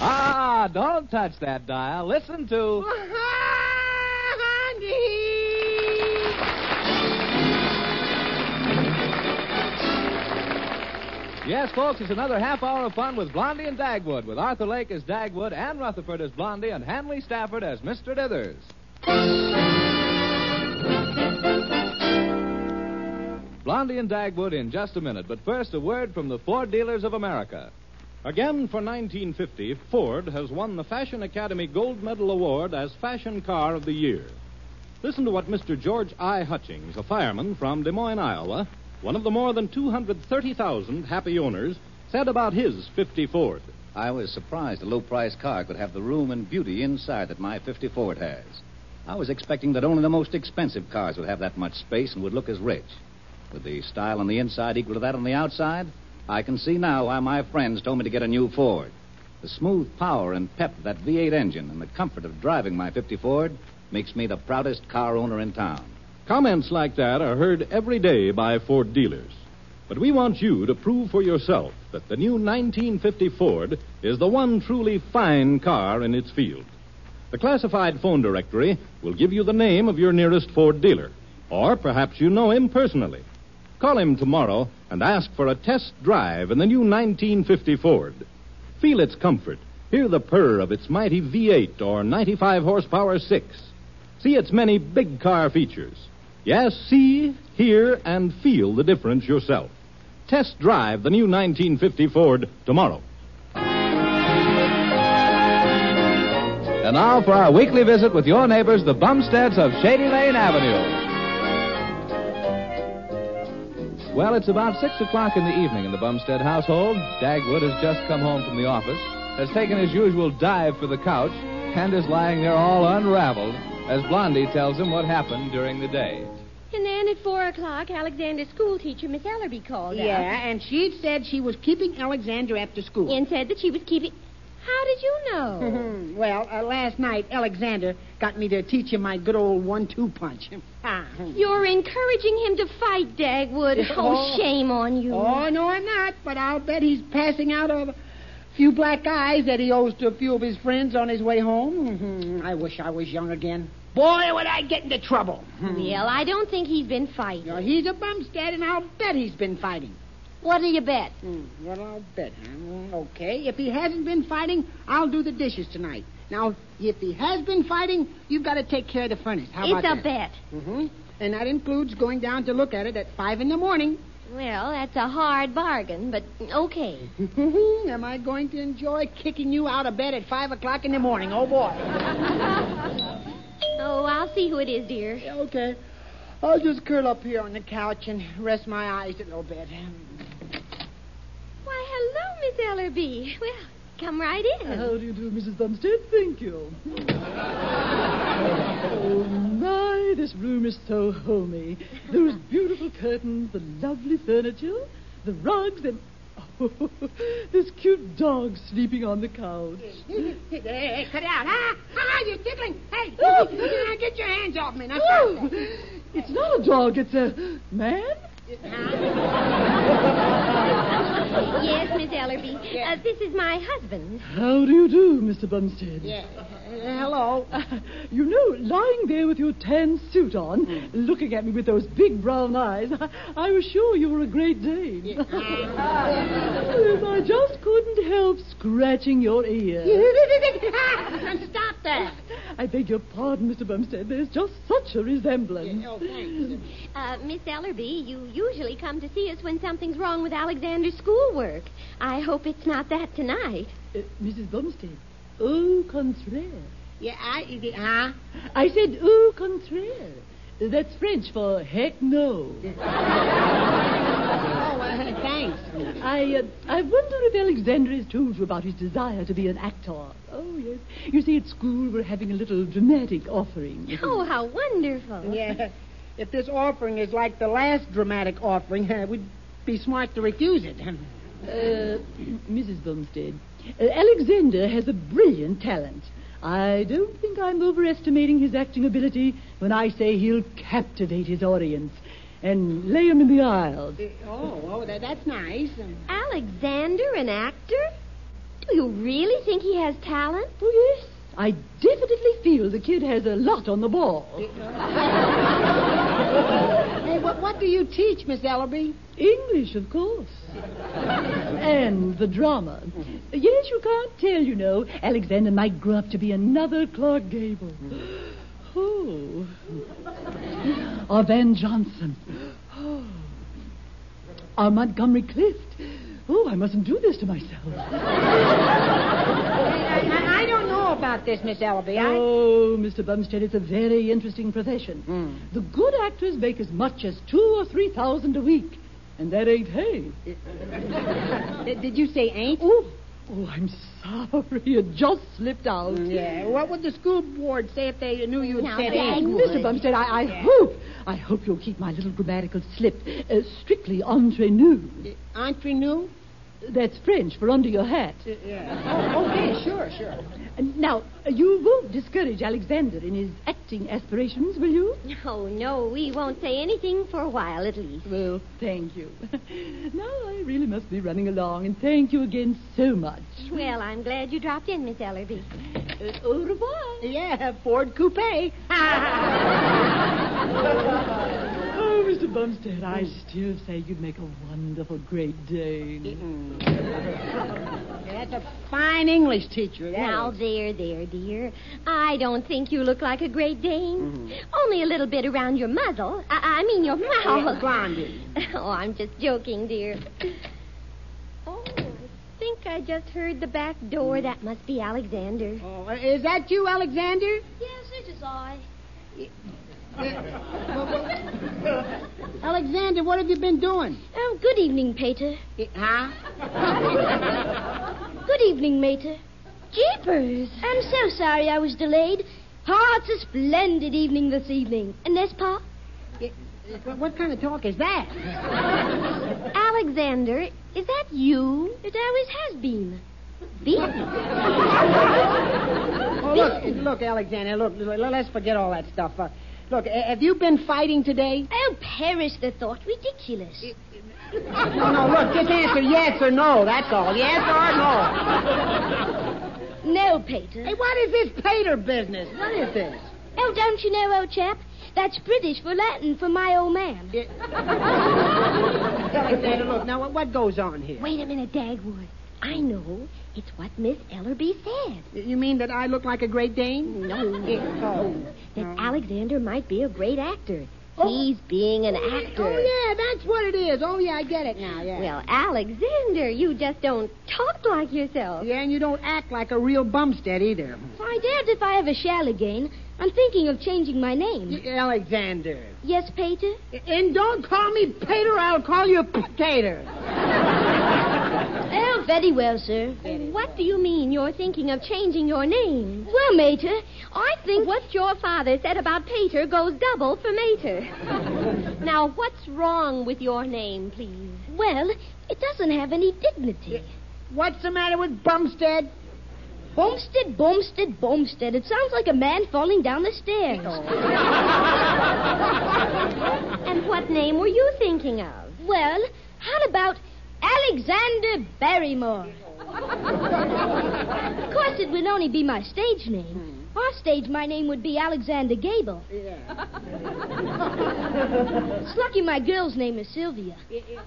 Ah, don't touch that dial. Listen to... Yes, folks, it's another half hour of fun with Blondie and Dagwood, with Arthur Lake as Dagwood, Anne Rutherford as Blondie, and Hanley Stafford as Mr. Dithers. Blondie and Dagwood in just a minute, but first a word from the Ford dealers of America. Again, for 1950, Ford has won the Fashion Academy Gold Medal Award as Fashion Car of the Year. Listen to what Mr. George I. Hutchings, a fireman from Des Moines, Iowa, one of the more than 230,000 happy owners, said about his 50 Ford. I was surprised a low-priced car could have the room and beauty inside that my 50 Ford has. I was expecting that only the most expensive cars would have that much space and would look as rich. With the style on the inside equal to that on the outside, I can see now why my friends told me to get a new Ford. The smooth power and pep of that V8 engine and the comfort of driving my 50 Ford makes me the proudest car owner in town. Comments like that are heard every day by Ford dealers. But we want you to prove for yourself that the new 1950 Ford is the one truly fine car in its field. The classified phone directory will give you the name of your nearest Ford dealer, or perhaps you know him personally. Call him tomorrow and ask for a test drive in the new 1950 Ford. Feel its comfort. Hear the purr of its mighty V8 or 95 horsepower 6. See its many big car features. Yes, see, hear, and feel the difference yourself. Test drive the new 1950 Ford tomorrow. And now for our weekly visit with your neighbors, the Bumsteads of Shady Lane Avenue. Well, it's about 6 o'clock in the evening in the Bumstead household. Dagwood has just come home from the office, has taken his usual dive for the couch, and is lying there all unraveled as Blondie tells him what happened during the day. And then at 4 o'clock, Alexander's schoolteacher, Miss Ellerby, called out. Yeah, and she said she was keeping Alexander after school. And said that she was keeping... How did you know? Well, last night, Alexander got me to teach him my good old 1-2 punch. You're encouraging him to fight, Dagwood. Oh, shame on you. Oh, no, I'm not, but I'll bet he's passing out a few black eyes that he owes to a few of his friends on his way home. I wish I was young again. Boy, would I get into trouble. Well, I don't think he's been fighting. No, he's a Bumstead, and I'll bet he's been fighting. What do you bet? What I'll bet, okay, if he hasn't been fighting, I'll do the dishes tonight. Now, if he has been fighting, you've got to take care of the furnace. How about that? It's a bet. And that includes going down to look at it at 5 a.m. Well, that's a hard bargain, but okay. Am I going to enjoy kicking you out of bed at 5 a.m? Oh, boy. Oh, I'll see who it is, dear. Okay. I'll just curl up here on the couch and rest my eyes a little bit. Why, hello, Miss Ellerby. Well, come right in. How do you do, Mrs. Bumstead? Thank you. Oh, my, this room is so homey. Those beautiful curtains, the lovely furniture, the rugs, and oh, this cute dog sleeping on the couch. Hey, cut it out. Ah, you're tickling. Hey, now get your hands off me. Now, stop that. It's not a dog, it's a man. Yes, Miss Ellerby. Yes. This is my husband. How do you do, Mr. Bumstead? Yes. Hello. You know, lying there with your tan suit on, looking at me with those big brown eyes, I was sure you were a Great Dane. Yes. I just couldn't help scratching your ear. Stop that. I beg your pardon, Mr. Bumstead. There's just such a resemblance. Yeah, oh, thanks. Miss Ellerby, you usually come to see us when something's wrong with Alexander's schoolwork. I hope it's not that tonight. Mrs. Bumstead, au contraire. Yeah, I said au contraire. That's French for heck no. Thanks. I wonder if Alexander has told you about his desire to be an actor. Oh, yes. You see, at school we're having a little dramatic offering. Oh, how wonderful. Yeah. If this offering is like the last dramatic offering, we'd be smart to refuse it. Mrs. Bumstead, Alexander has a brilliant talent. I don't think I'm overestimating his acting ability when I say he'll captivate his audience and lay him in the aisles. That's nice. Alexander, an actor? Do you really think he has talent? Oh, yes. I definitely feel the kid has a lot on the ball. Hey, what do you teach, Miss Ellerby? English, of course. And the drama. Yes, you can't tell, you know. Alexander might grow up to be another Clark Gable. Oh. Or Van Johnson. Oh. Or Montgomery Clift. Oh, I mustn't do this to myself. I don't know about this, Miss Ellerby. Oh, Mr. Bumstead, it's a very interesting profession. The good actors make as much as $2,000 or $3,000 a week. And that ain't hay. Did you say ain't? Oh, I'm sorry. It just slipped out. Yeah. What would the school board say if they knew you had said ain't? Mr. Bumstead, I hope you'll keep my little grammatical slip strictly entre nous. Entre nous? That's French for under your hat. Yeah. Oh, okay, sure. Now, you won't discourage Alexander in his acting aspirations, will you? No, we won't say anything for a while, at least. Well, thank you. Now, I really must be running along, and thank you again so much. Well, I'm glad you dropped in, Miss Ellerby. Au revoir. Yeah, Ford Coupe. Oh, Mr. Bumstead, I still say you'd make a wonderful Great Dane. That's a fine English teacher. Now, there, dear. I don't think you look like a Great Dane. Only a little bit around your muzzle. I mean your mouth. Yeah, Blondie. Oh, I'm just joking, dear. Oh, I think I just heard the back door. That must be Alexander. Oh, is that you, Alexander? Yes, it is I. Alexander, what have you been doing? Oh, good evening, Pater. Good evening, Mater. Jeepers. I'm so sorry I was delayed. Oh, it's a splendid evening this evening. And this, Pa? What kind of talk is that? Alexander, is that you? It always has been. Look, Alexander, let's forget all that stuff. Look, have you been fighting today? Oh, perish the thought. Ridiculous. No, look, just answer yes or no, that's all. Yes or no. No, Pater. Hey, what is this Pater business? What is this? Oh, don't you know, old chap? That's British for Latin for my old man. Alexander, look, now what goes on here? Wait a minute, Dagwood. I know. It's what Miss Ellerby said. You mean that I look like a Great Dane? No. Alexander might be a great actor. Oh. He's being an actor. Oh, yeah, that's what it is. Oh, yeah, I get it now, yeah. Well, Alexander, you just don't talk like yourself. Yeah, and you don't act like a real Bumstead either. Why, Dad, if I ever shall again, I'm thinking of changing my name. Alexander. Yes, Pater? And don't call me Pater, I'll call you Potater. Oh, very well, sir. What do you mean you're thinking of changing your name? Well, Mater, I think what your father said about Pater goes double for Mater. Now, what's wrong with your name, please? Well, it doesn't have any dignity. What's the matter with Bumstead? Bumstead, Bumstead, Bumstead. It sounds like a man falling down the stairs. And what name were you thinking of? Well, how about Alexander Barrymore. Of course, it would only be my stage name. Off stage, my name would be Alexander Gable. Yeah. It's lucky my girl's name is Sylvia.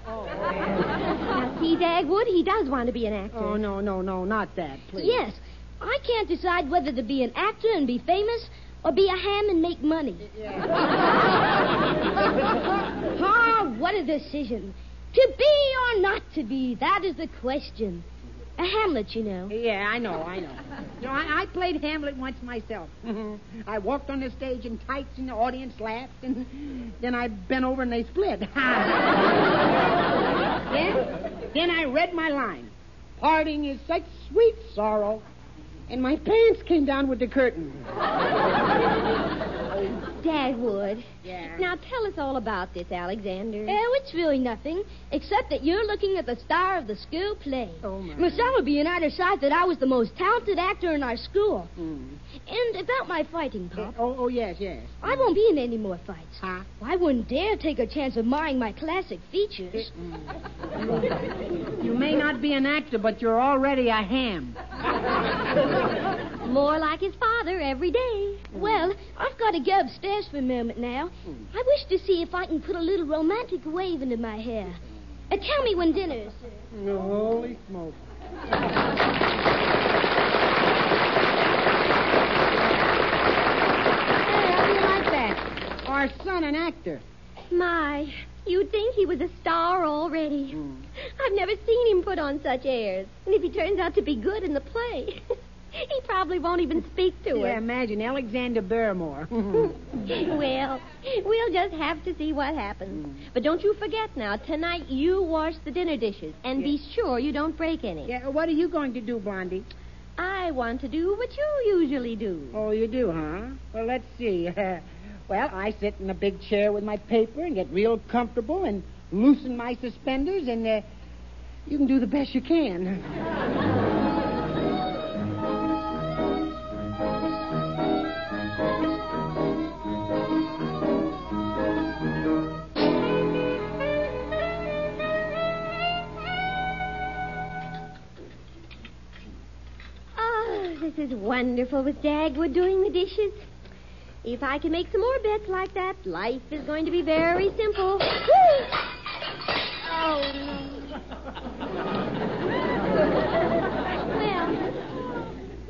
Oh. Now, see, Dagwood, he does want to be an actor. Oh, no, not that, please. Yes, I can't decide whether to be an actor and be famous or be a ham and make money. Yeah. Oh, what a decision. To be or not to be, that is the question. A Hamlet, you know. Yeah, I know. You know, I played Hamlet once myself. I walked on the stage in tights and the audience laughed, and then I bent over and they split. Then I read my line. Parting is such sweet sorrow. And my pants came down with the curtain. Dagwood. Yeah. Now tell us all about this, Alexander. Oh, it's really nothing, except that you're looking at the star of the school play. Oh, my. Miss Ellerby and I decided that I was the most talented actor in our school. And about my fighting, Pop. Yes. I won't be in any more fights. Huh? I wouldn't dare take a chance of marring my classic features. You may not be an actor, but you're already a ham. More like his father every day. Well, I've got to go upstairs for a moment now. I wish to see if I can put a little romantic wave into my hair. Tell me when dinner is served. Oh, holy smoke. Hey, how do you like that? Our son, an actor. My, you'd think he was a star already. I've never seen him put on such airs. And if he turns out to be good in the play... He probably won't even speak to her. Yeah, imagine Alexander Barrymore. Well, we'll just have to see what happens. But don't you forget now, tonight you wash the dinner dishes. And be sure you don't break any. Yeah, what are you going to do, Blondie? I want to do what you usually do. Oh, you do, huh? Well, let's see. Well, I sit in a big chair with my paper and get real comfortable and loosen my suspenders. And you can do the best you can. This is wonderful with Dagwood doing the dishes. If I can make some more bets like that, life is going to be very simple. Oh, no.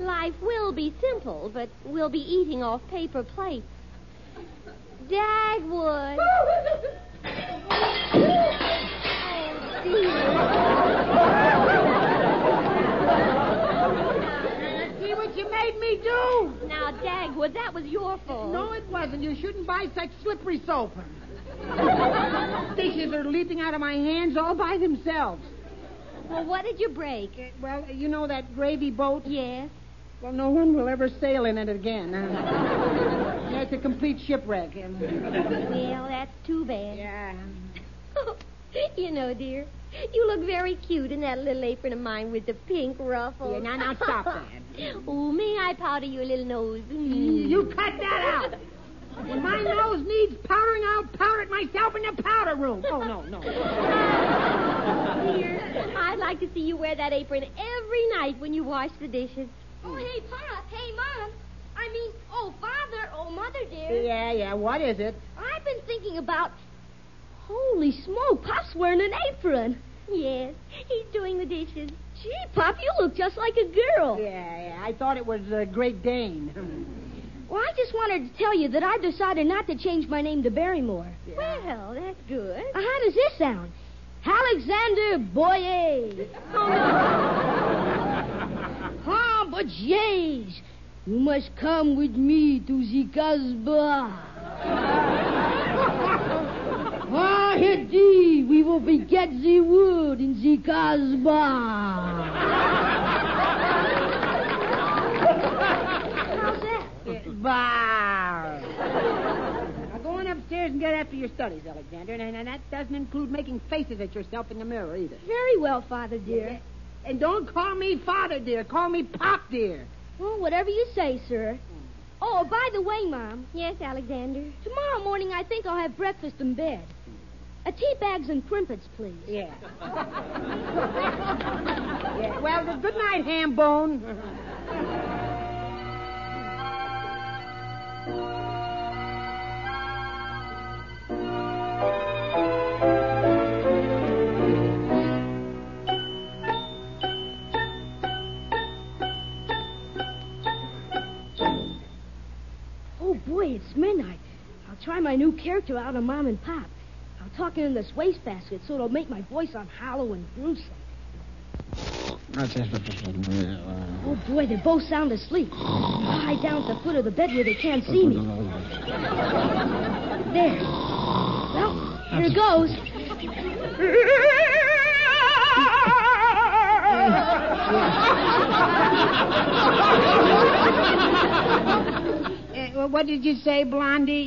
Well, life will be simple, but we'll be eating off paper plates. Dagwood. Oh, dear. You made me do. Now, Dagwood, that was your fault. No, it wasn't. You shouldn't buy such slippery soap. Dishes are leaping out of my hands all by themselves. Well, what did you break? Well, you know that gravy boat? Yes. Well, no one will ever sail in it again. Yeah, it's a complete shipwreck. Well, that's too bad. Yeah. You know, dear, you look very cute in that little apron of mine with the pink ruffles. Yeah, now, stop that. Oh, may I powder your little nose? You cut that out. When my nose needs powdering, I'll powder it myself in the powder room. Oh, no. Dear, I'd like to see you wear that apron every night when you wash the dishes. Oh, hey, Pop. Hey, Mom. I mean, oh, Father. Oh, Mother, dear. Yeah, what is it? I've been thinking about... Holy smoke, Pop's wearing an apron. Yes, he's doing the dishes. Gee, Pop, you look just like a girl. Yeah, I thought it was a Great Dane. Well, I just wanted to tell you that I've decided not to change my name to Barrymore. Yeah. Well, that's good. How does this sound? Alexander Boyer. Oh, no. Ah, but yes, you must come with me to the Casbah. Ah, Hetty, we will forget the wood in the Casbah. How's that? Bar. Now go on upstairs and get after your studies, Alexander. And that doesn't include making faces at yourself in the mirror either. Very well, Father dear. And don't call me Father dear. Call me Pop dear. Well, whatever you say, sir. Oh, by the way, Mom. Yes, Alexander? Tomorrow morning I think I'll have breakfast in bed. Tea bags and crimpets, please. Yeah. Yeah. Well, good night, ham bone. It's midnight. I'll try my new character out on Mom and Pop. I'll talk in this wastebasket so it'll make my voice sound hollow and gruesome. Oh, boy, they both sound asleep. I'll hide down at the foot of the bed where they can't see me. There. Well, here goes. What did you say, Blondie?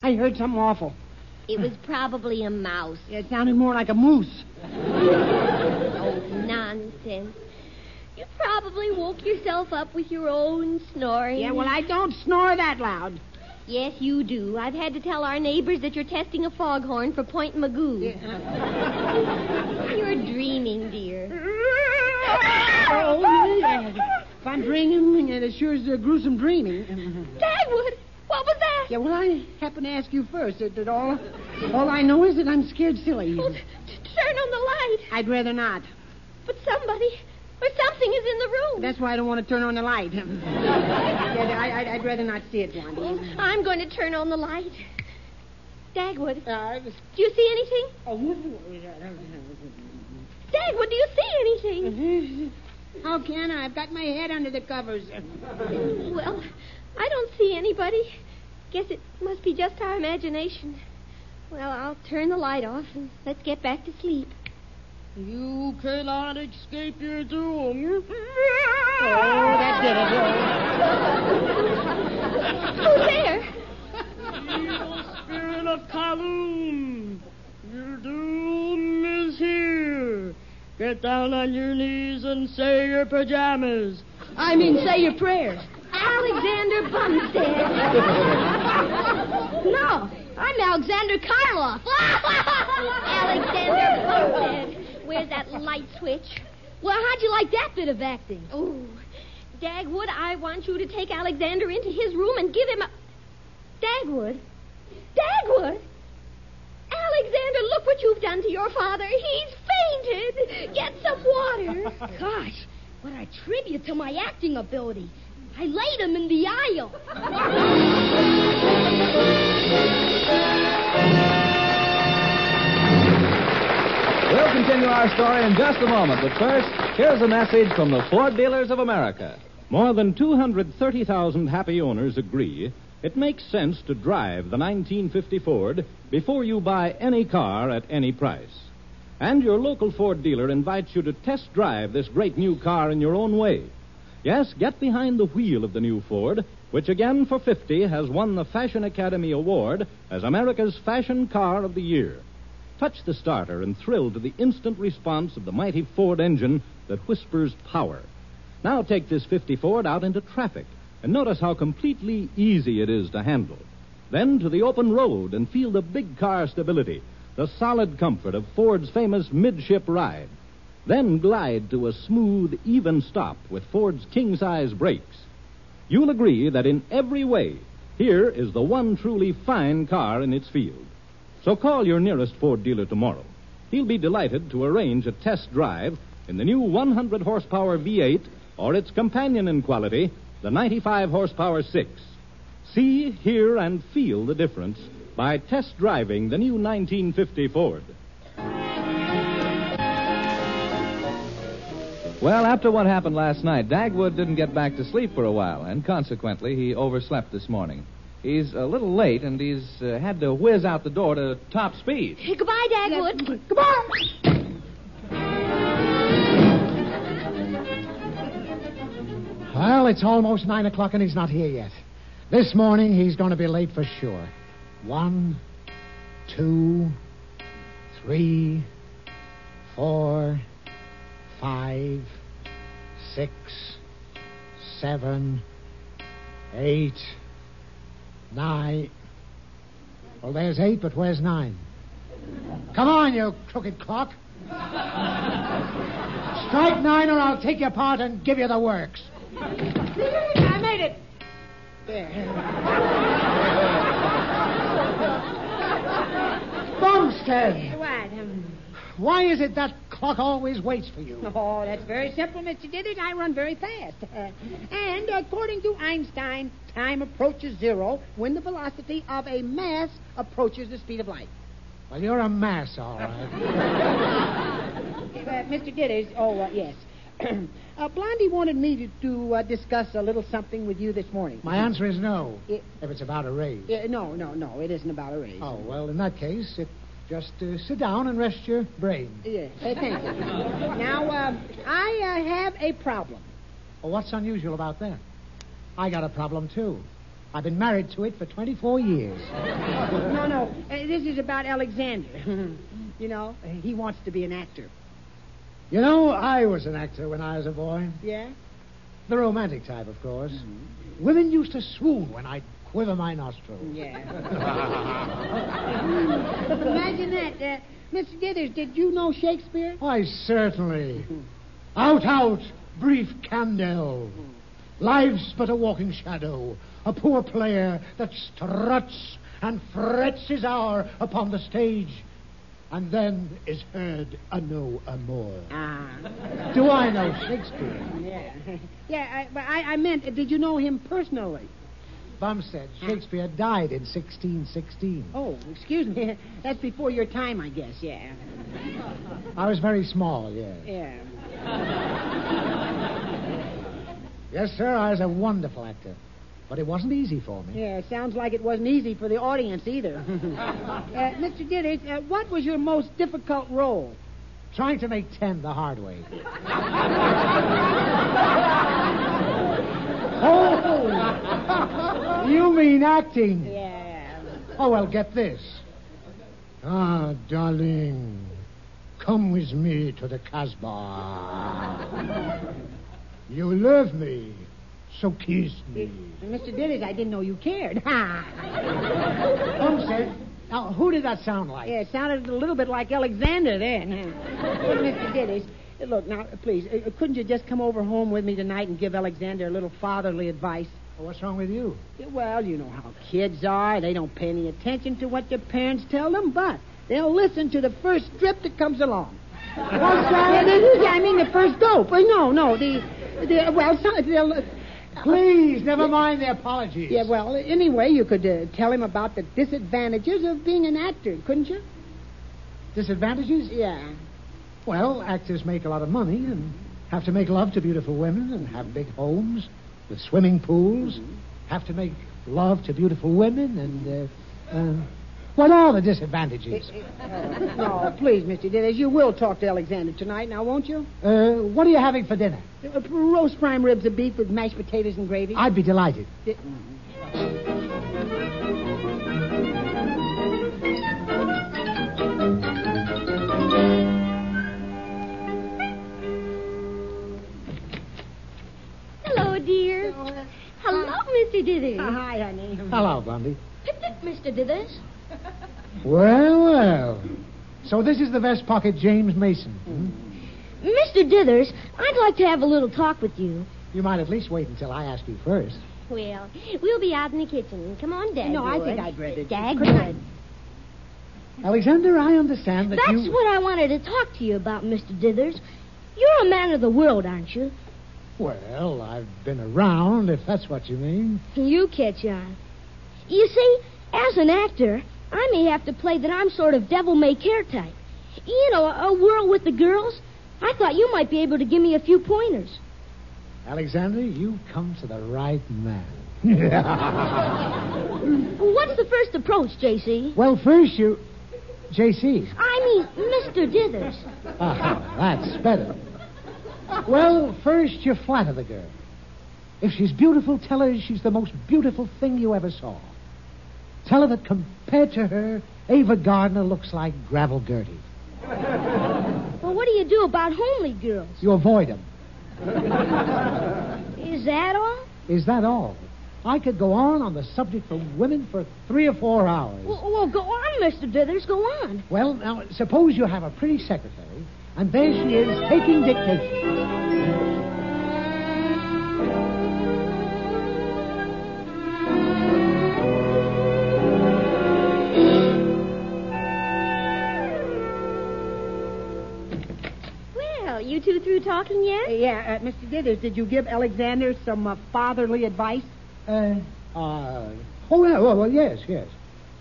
I heard something awful. It was probably a mouse. Yeah, it sounded more like a moose. Oh, nonsense. You probably woke yourself up with your own snoring. Yeah, well, I don't snore that loud. Yes, you do. I've had to tell our neighbors that you're testing a foghorn for Point Magoo. Yeah. You're dreaming, dear. Oh, yeah. If I'm dreaming, it sure is gruesome dreaming. Dagwood! What was that? Yeah, well, I happened to ask you first. All I know is that I'm scared silly. Well, turn on the light. I'd rather not. But somebody or something is in the room. That's why I don't want to turn on the light. Yeah, I'd rather not see it, Blondie. Well, I'm going to turn on the light. Dagwood, do you see anything? Dagwood, do you see anything? How can I? I've got my head under the covers. Well, I don't see anybody. Guess it must be just our imagination. Well, I'll turn the light off and let's get back to sleep. You cannot escape your doom. Oh, that did it. Who's there? Evil spirit of Kallum. Your doom is here. Get down on your knees and say your pajamas. I mean, say your prayers. Alexander Bumstead. No, I'm Alexander Karloff. Alexander Bumstead. Where's that light switch? Well, how'd you like that bit of acting? Oh, Dagwood, I want you to take Alexander into his room and give him a... Dagwood? Dagwood? Alexander, look what you've done to your father. He's fainted. Get some water. Gosh, what a tribute to my acting ability. I laid him in the aisle. We'll continue our story in just a moment, but first, here's a message from the Ford Dealers of America. More than 230,000 happy owners agree it makes sense to drive the 1950 Ford before you buy any car at any price. And your local Ford dealer invites you to test drive this great new car in your own way. Yes, get behind the wheel of the new Ford, which again for 50 has won the Fashion Academy Award as America's Fashion Car of the Year. Touch the starter and thrill to the instant response of the mighty Ford engine that whispers power. Now take this 50 Ford out into traffic and notice how completely easy it is to handle. Then to the open road and feel the big car stability, the solid comfort of Ford's famous midship ride. Then glide to a smooth, even stop with Ford's king-size brakes. you'll agree that in every way, here is the one truly fine car in its field. So call your nearest Ford dealer tomorrow. He'll be delighted to arrange a test drive in the new 100-horsepower V8 or its companion in quality, the 95-horsepower 6. See, hear, and feel the difference by test driving the new 1950 Ford. Well, after what happened last night, Dagwood didn't get back to sleep for a while, and consequently, he overslept this morning. He's a little late, and he's had to whiz out the door to top speed. Goodbye, Dagwood. Goodbye. Well, it's almost 9 o'clock, and he's not here yet. This morning, he's going to be late for sure. 1, 2, 3, 4, 5, 6, 7, 8, 9. Well, there's 8, but where's 9? Come on, you crooked clock. Strike 9 or I'll take you apart and give you the works. I made it. There. Bumstead. What? Why is it that clock always waits for you? Oh, that's very simple, Mr. Dithers. I run very fast. And according to Einstein, time approaches zero when the velocity of a mass approaches the speed of light. Well, you're a mass, all right. Mr. Dithers, yes. Blondie wanted me to discuss a little something with you this morning. My answer is no, if it's about a raise. No, it isn't about a raise. Oh, well, in that case, just sit down and rest your brain. Yes, thank you. Now, I have a problem. Well, what's unusual about that? I got a problem, too. I've been married to it for 24 years. No. This is about Alexander. You know, he wants to be an actor. You know, I was an actor when I was a boy. Yeah? The romantic type, of course. Mm-hmm. Women used to swoon when I quiver my nostrils. Yeah. Imagine that. Mr. Dithers, did you know Shakespeare? Why, certainly. Out, brief candle. Life's but a walking shadow. A poor player that struts and frets his hour upon the stage and then is heard a no more. Ah. Do I know Shakespeare? Yeah. But I meant, did you know him personally? Bumstead, Shakespeare died in 1616. Oh, excuse me. That's before your time, I guess, yeah. I was very small, yes. Yeah. Yes, sir, I was a wonderful actor. But it wasn't easy for me. Yeah, sounds like it wasn't easy for the audience either. Mr. Dithers, what was your most difficult role? Trying to make 10 the hard way. Oh! You mean acting? Yeah. Oh, well, get this. Ah, darling, come with me to the Casbah. You love me, so kiss me. Mr. Dithers, I didn't know you cared. Homestead, now, who did that sound like? Yeah, it sounded a little bit like Alexander then. Mr. Dithers. Look, now, please, couldn't you just come over home with me tonight and give Alexander a little fatherly advice? Well, what's wrong with you? Well, you know how kids are. They don't pay any attention to what their parents tell them, but they'll listen to the first strip that comes along. What's that? I mean, the first dope. Please, never mind the apologies. Yeah, well, anyway, you could tell him about the disadvantages of being an actor, couldn't you? Disadvantages? Yeah. Well, actors make a lot of money and have to make love to beautiful women and have big homes with swimming pools, have to make love to beautiful women, and what are the disadvantages? No, please, Mr. Dithers, you will talk to Alexander tonight now, won't you? What are you having for dinner? Roast prime ribs of beef with mashed potatoes and gravy. I'd be delighted. Mr. Dithers. Oh, hi, honey. Hello, Blondie. Picnic, Mr. Dithers. Well. So this is the vest pocket James Mason. Hmm? Mr. Dithers, I'd like to have a little talk with you. You might at least wait until I ask you first. Well, we'll be out in the kitchen. Come on, Dagwood. No, I think I'd rather... Dagwood. Alexander, I understand that That's what I wanted to talk to you about, Mr. Dithers. You're a man of the world, aren't you? Well, I've been around, if that's what you mean. You catch on. You see, as an actor, I may have to play that I'm sort of devil-may-care type. You know, a whirl with the girls. I thought you might be able to give me a few pointers. Alexander, you come to the right man. What's the first approach, J.C.? Well, first you... J.C. I mean, Mr. Dithers. Ah, that's better. Well, first you flatter the girl. If she's beautiful, tell her she's the most beautiful thing you ever saw. Tell her that compared to her, Ava Gardner looks like Gravel Gertie. Well, what do you do about homely girls? You avoid them. Is that all? Is that all? I could go on the subject of women for 3 or 4 hours. Well, go on, Mr. Dithers, go on. Well, now, suppose you have a pretty secretary, and there she is taking dictation. You two through talking yet? Yeah, Mr. Dithers, did you give Alexander some fatherly advice? Well, yes.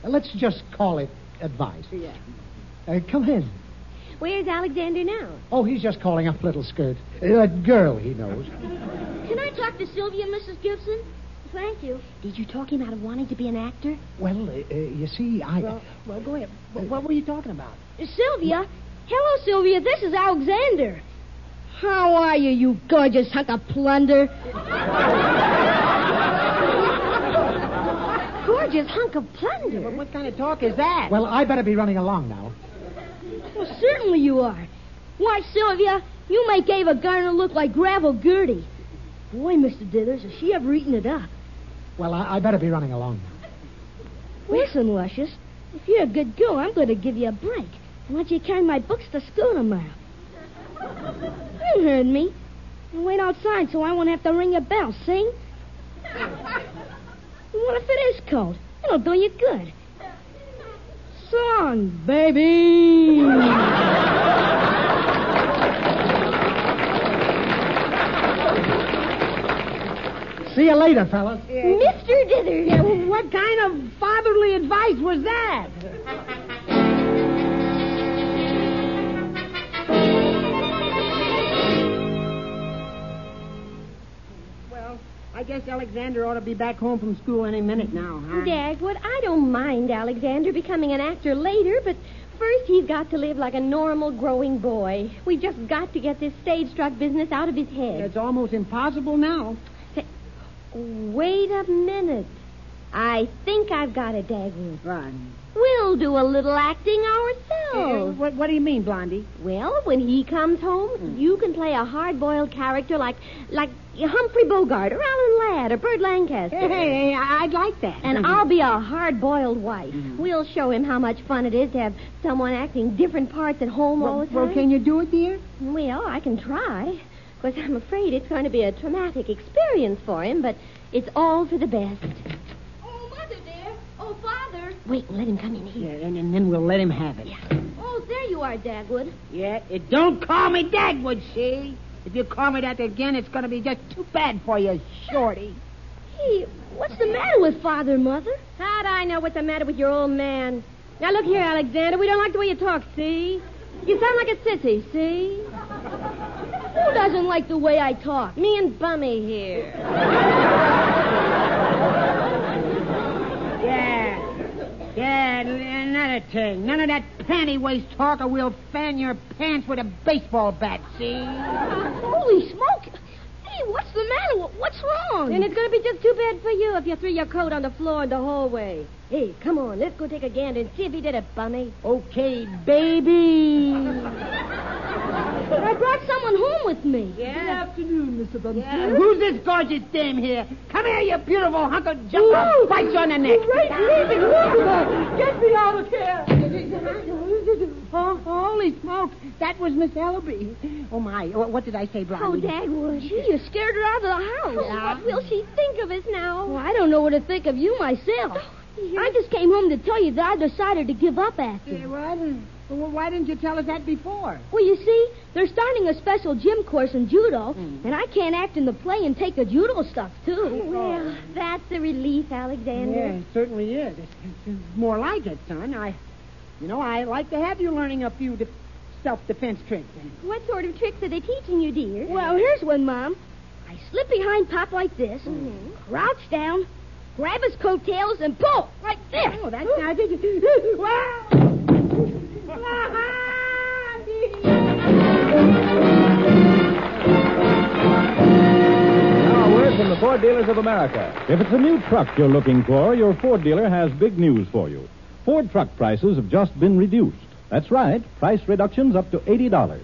Let's just call it advice. Yeah. Come in. Where's Alexander now? Oh, he's just calling up Little Skirt. That girl he knows. Can I talk to Sylvia, Mrs. Gibson? Thank you. Did you talk him out of wanting to be an actor? Well, you see, I... Well, go ahead. What were you talking about? Sylvia? What? Hello, Sylvia. This is Alexander. How are you, you gorgeous hunk of plunder? Gorgeous hunk of plunder? Yeah, what kind of talk is that? Well, I better be running along now. Well, certainly you are. Why, Sylvia, you make Ava Gardner look like Gravel Gertie. Boy, Mr. Dithers, has she ever eaten it up. Well, I better be running along now. Listen, Luscious, if you're a good girl, I'm going to give you a break. Why don't you carry my books to school tomorrow? You heard me. I'll wait outside so I won't have to ring a bell, see? What if it is cold? It'll do you good. Song, baby! See you later, fellas. Yeah. Mr. Dithers! Yeah, what kind of fatherly advice was that? I guess Alexander ought to be back home from school any minute now, huh? Dagwood, I don't mind Alexander becoming an actor later, but first he's got to live like a normal growing boy. We've just got to get this stage-struck business out of his head. It's almost impossible now. Wait a minute. I think I've got it, Dagwood. Run. We'll do a little acting ourselves. What do you mean, Blondie? Well, when he comes home, you can play a hard-boiled character like Humphrey Bogart or Alan Ladd or Burt Lancaster. Hey, I'd like that. And I'll be a hard-boiled wife. Mm. We'll show him how much fun it is to have someone acting different parts at home all the time. Well, can you do it, dear? Well, I can try. Of course, I'm afraid it's going to be a traumatic experience for him, but it's all for the best. Oh, Father. Wait, let him come in here. Yeah, and then we'll let him have it. Yeah. Oh, there you are, Dagwood. Yeah, don't call me Dagwood, see? If you call me that again, it's going to be just too bad for you, Shorty. Hey, what's the matter with Father and Mother? How'd I know what's the matter with your old man? Now, look here, Alexander, we don't like the way you talk, see? You sound like a sissy, see? Who doesn't like the way I talk? Me and Bummy here. Yeah, another thing. None of that panty-waist talk or we'll fan your pants with a baseball bat, see? Holy smoke! Hey, what's the matter? What's wrong? And it's going to be just too bad for you if you threw your coat on the floor in the hallway. Hey, come on, let's go take a gander and see if he did it, Bummy. Okay, baby. I brought someone home with me. Yes. Good afternoon, Mr. Bumstead. Yes. Who's this gorgeous dame here? Come here, you beautiful hunk of junk. I'll bite you on the neck. Right, leave it. Get me out of here. Oh, holy smoke. That was Miss Ellerby. Oh, my. What did I say, Blondie? Oh, Dagwood. Gee, you scared her out of the house. Yeah. What will she think of us now? Well, I don't know what to think of you myself. Yes. I just came home to tell you that I decided to give up acting. Yeah, well, why didn't you tell us that before? Well, you see, they're starting a special gym course in judo, and I can't act in the play and take the judo stuff, too. Well, that's a relief, Alexander. Yeah, it certainly is. It's more like it, son. I like to have you learning a few self-defense tricks. What sort of tricks are they teaching you, dear? Well, here's one, Mom. I slip behind Pop like this, crouch down, grab his coattails and pull like this. Oh, that's how I did it. Wow! Now, word from the Ford Dealers of America. If it's a new truck you're looking for, your Ford dealer has big news for you. Ford truck prices have just been reduced. That's right, price reductions up to $80.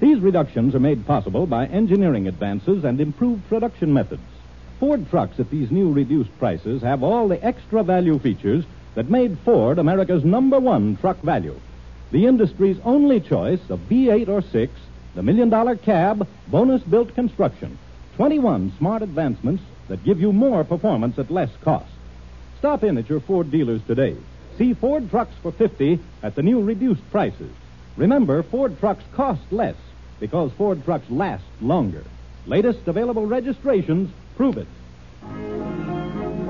These reductions are made possible by engineering advances and improved production methods. Ford trucks at these new reduced prices have all the extra value features that made Ford America's #1 truck value. The industry's only choice of V8 or 6, the $1 million cab, bonus-built construction. 21 smart advancements that give you more performance at less cost. Stop in at your Ford dealers today. See Ford trucks for $50 at the new reduced prices. Remember, Ford trucks cost less because Ford trucks last longer. Latest available registrations prove it.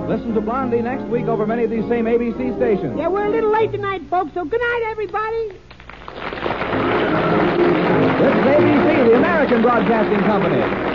Listen to Blondie next week over many of these same ABC stations. Yeah, we're a little late tonight, folks, so good night, everybody. This is ABC, the American Broadcasting Company.